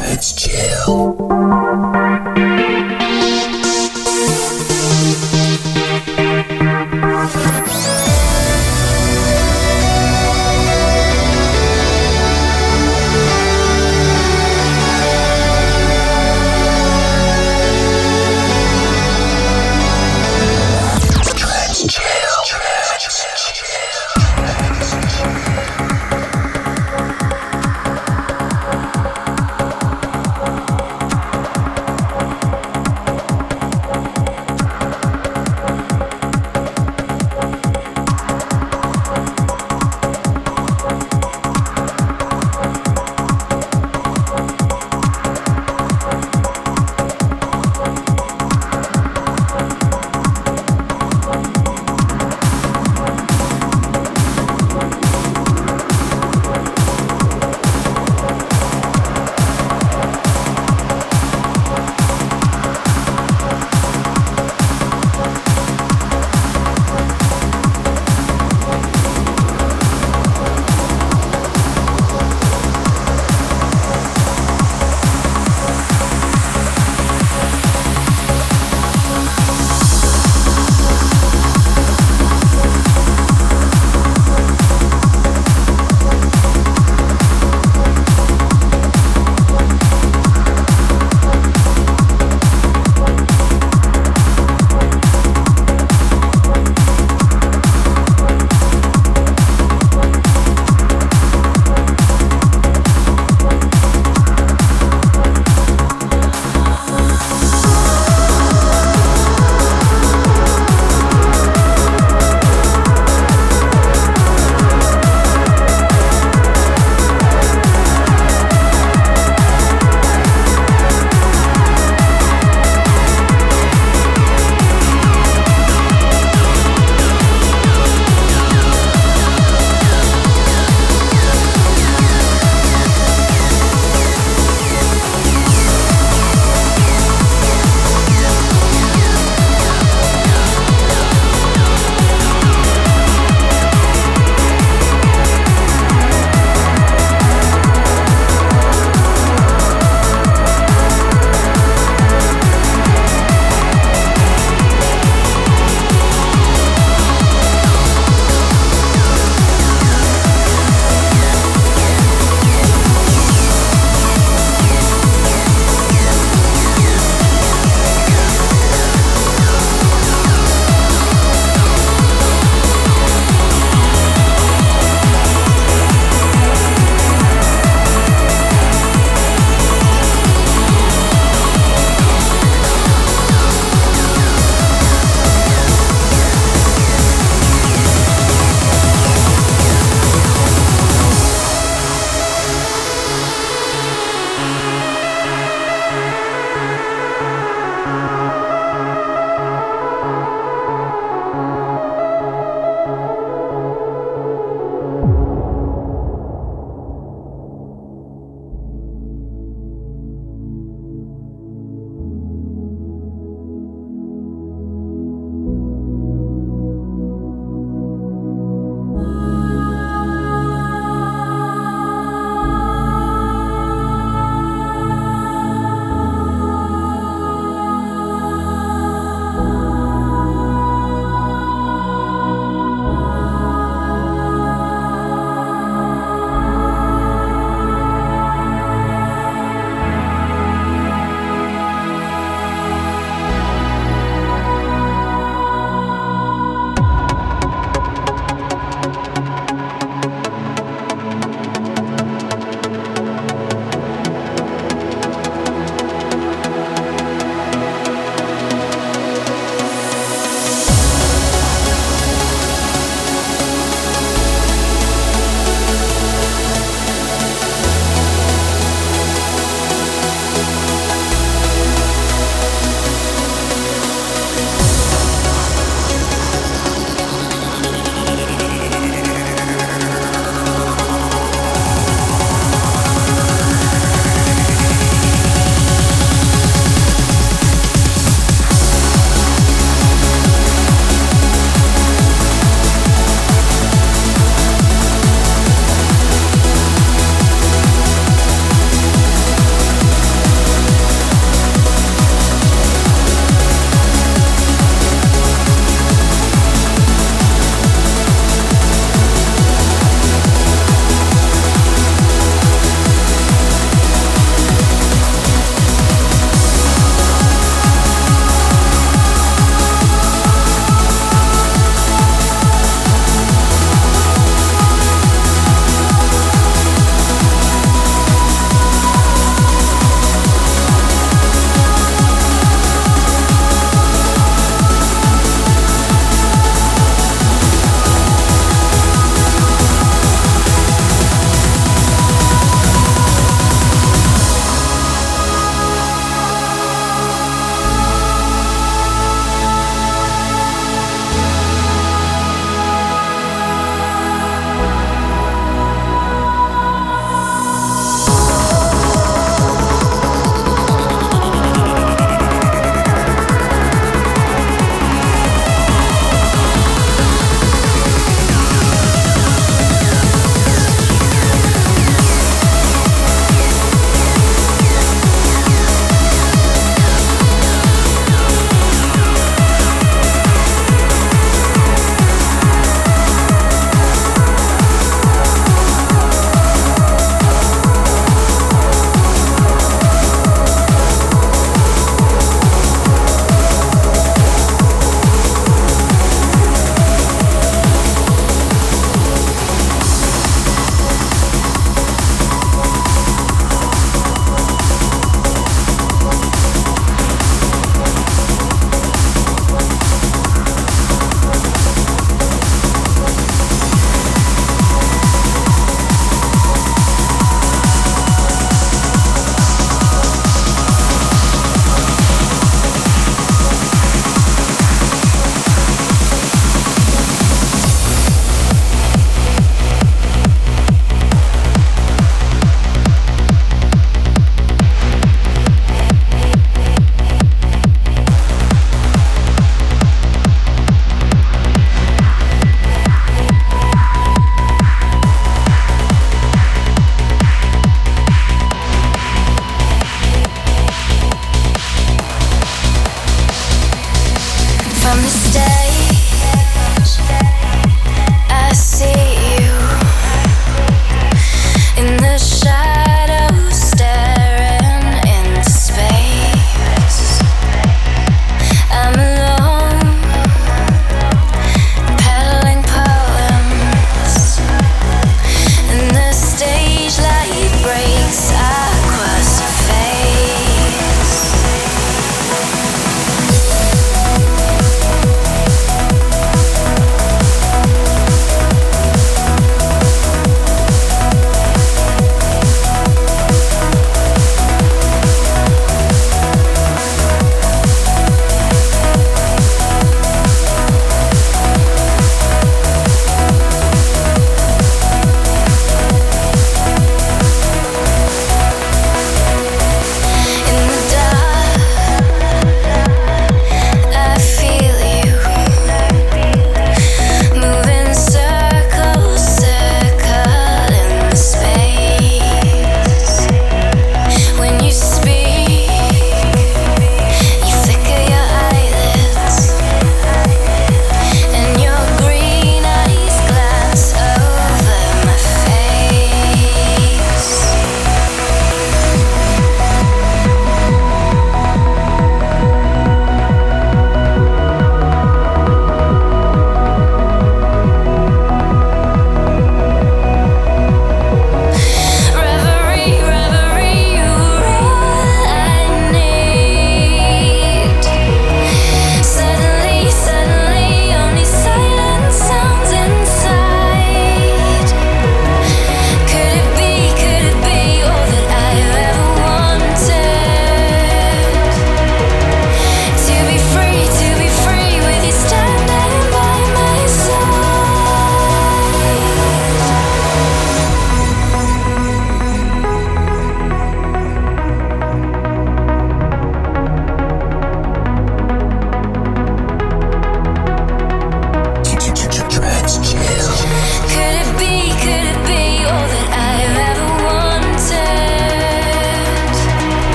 Let's chill.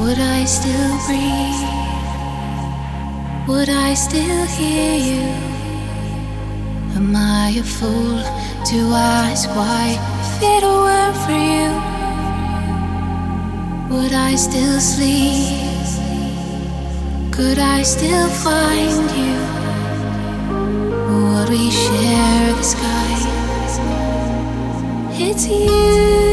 Would I still breathe? Would I still hear you? Am I a fool to ask why if it weren't for you? Would I still sleep? Could I still find you? Would we share the sky? It's you.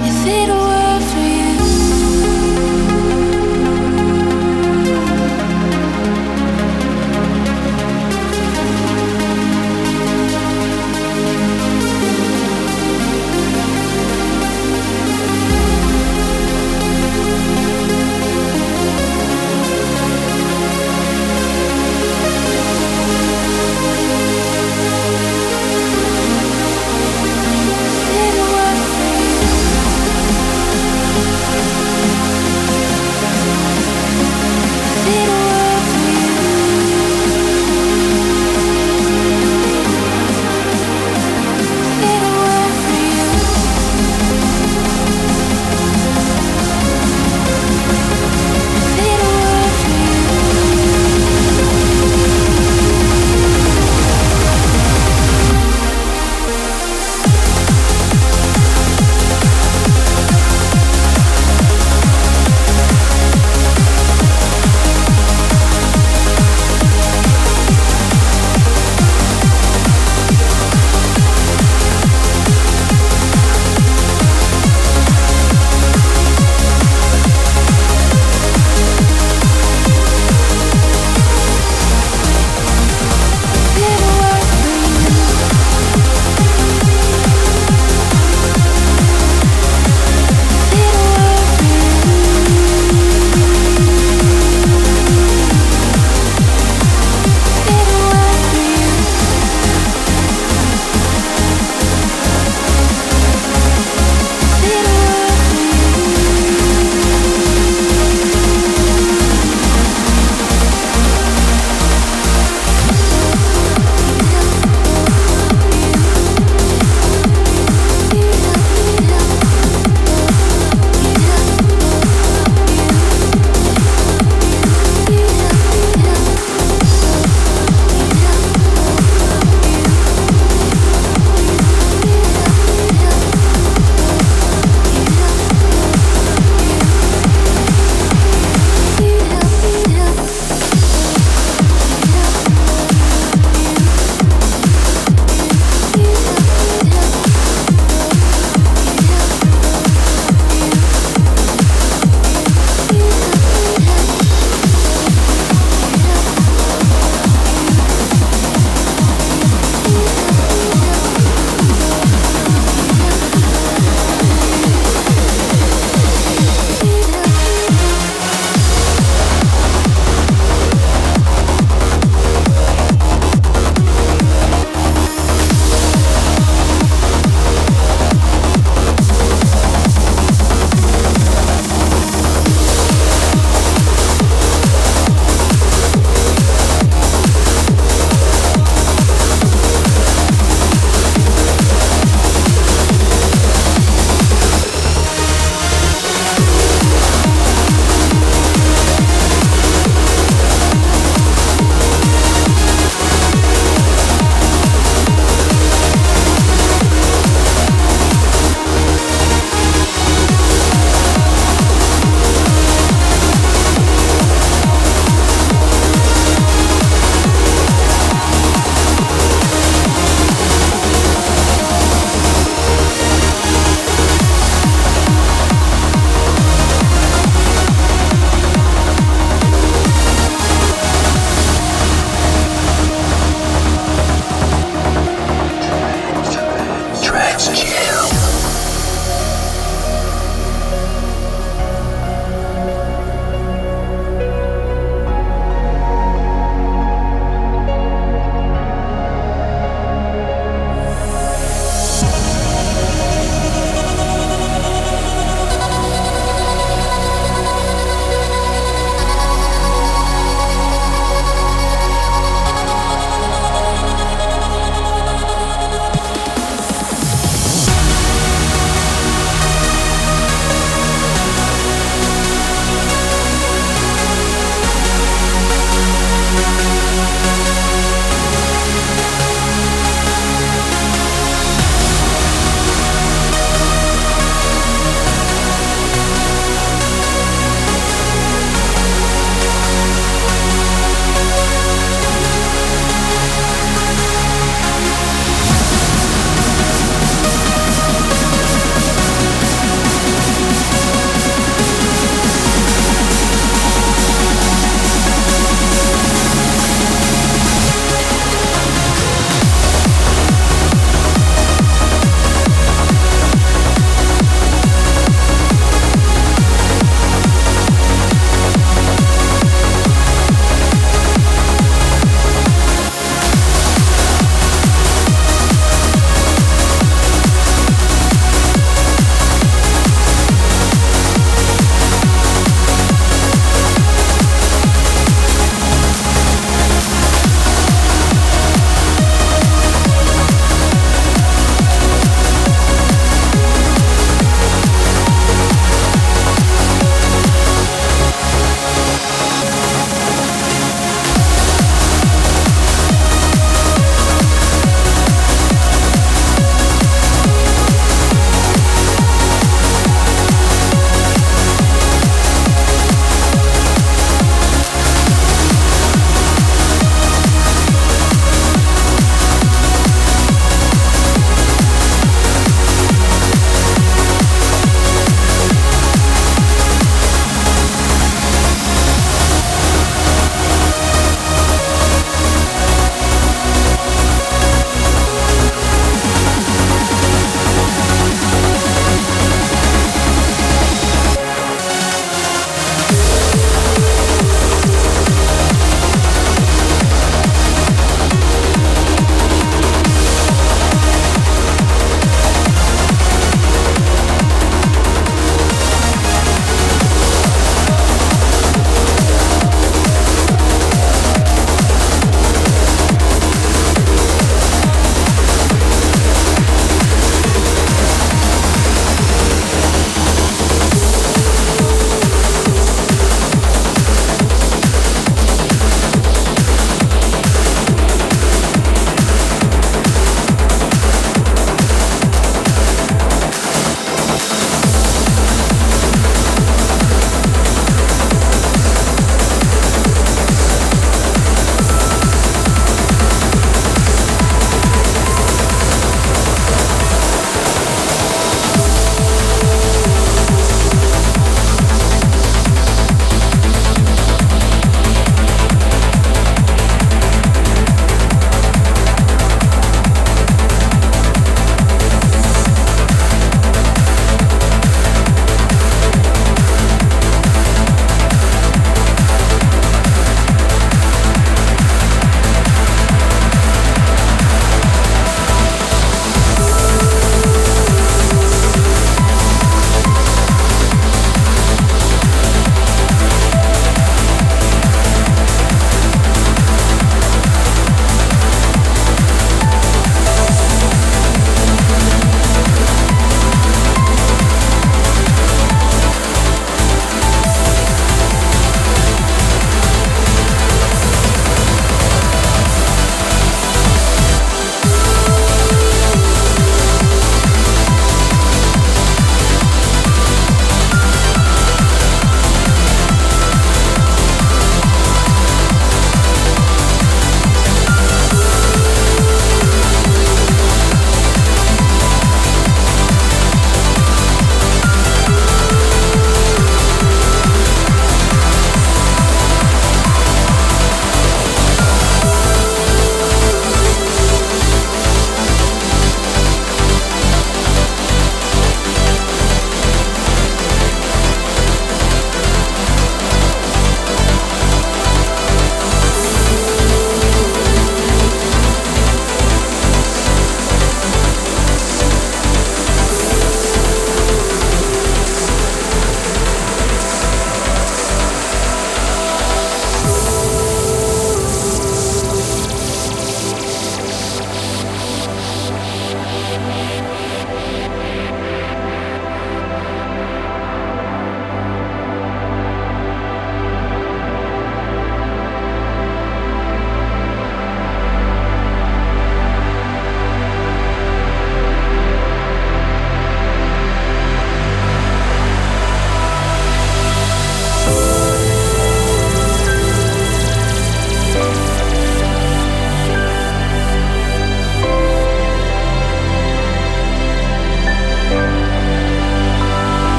If it were for you.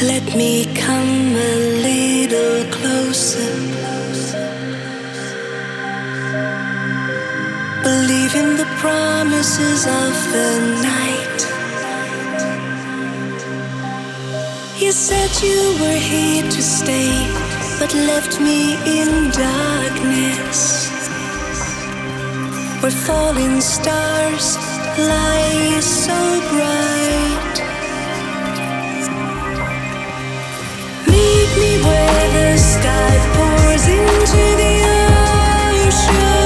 Let me come a little closer. Believe in the promises of the night. You said you were here to stay, but left me in darkness, where falling stars lie so bright. Meet me where the sky pours into the ocean.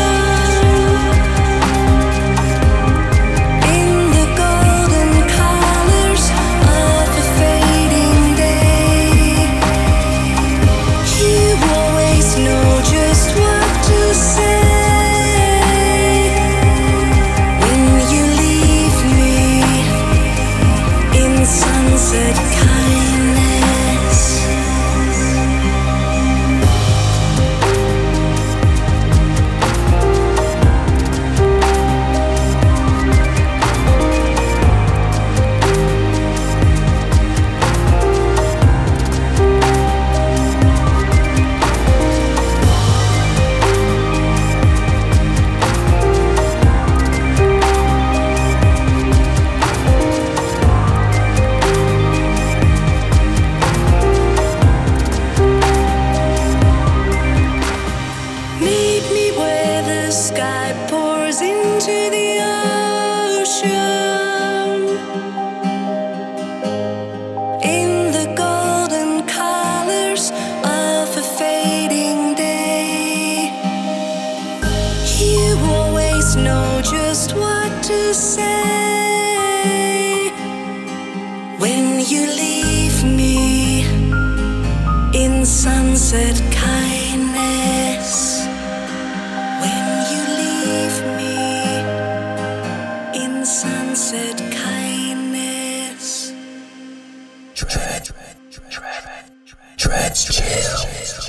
Dread.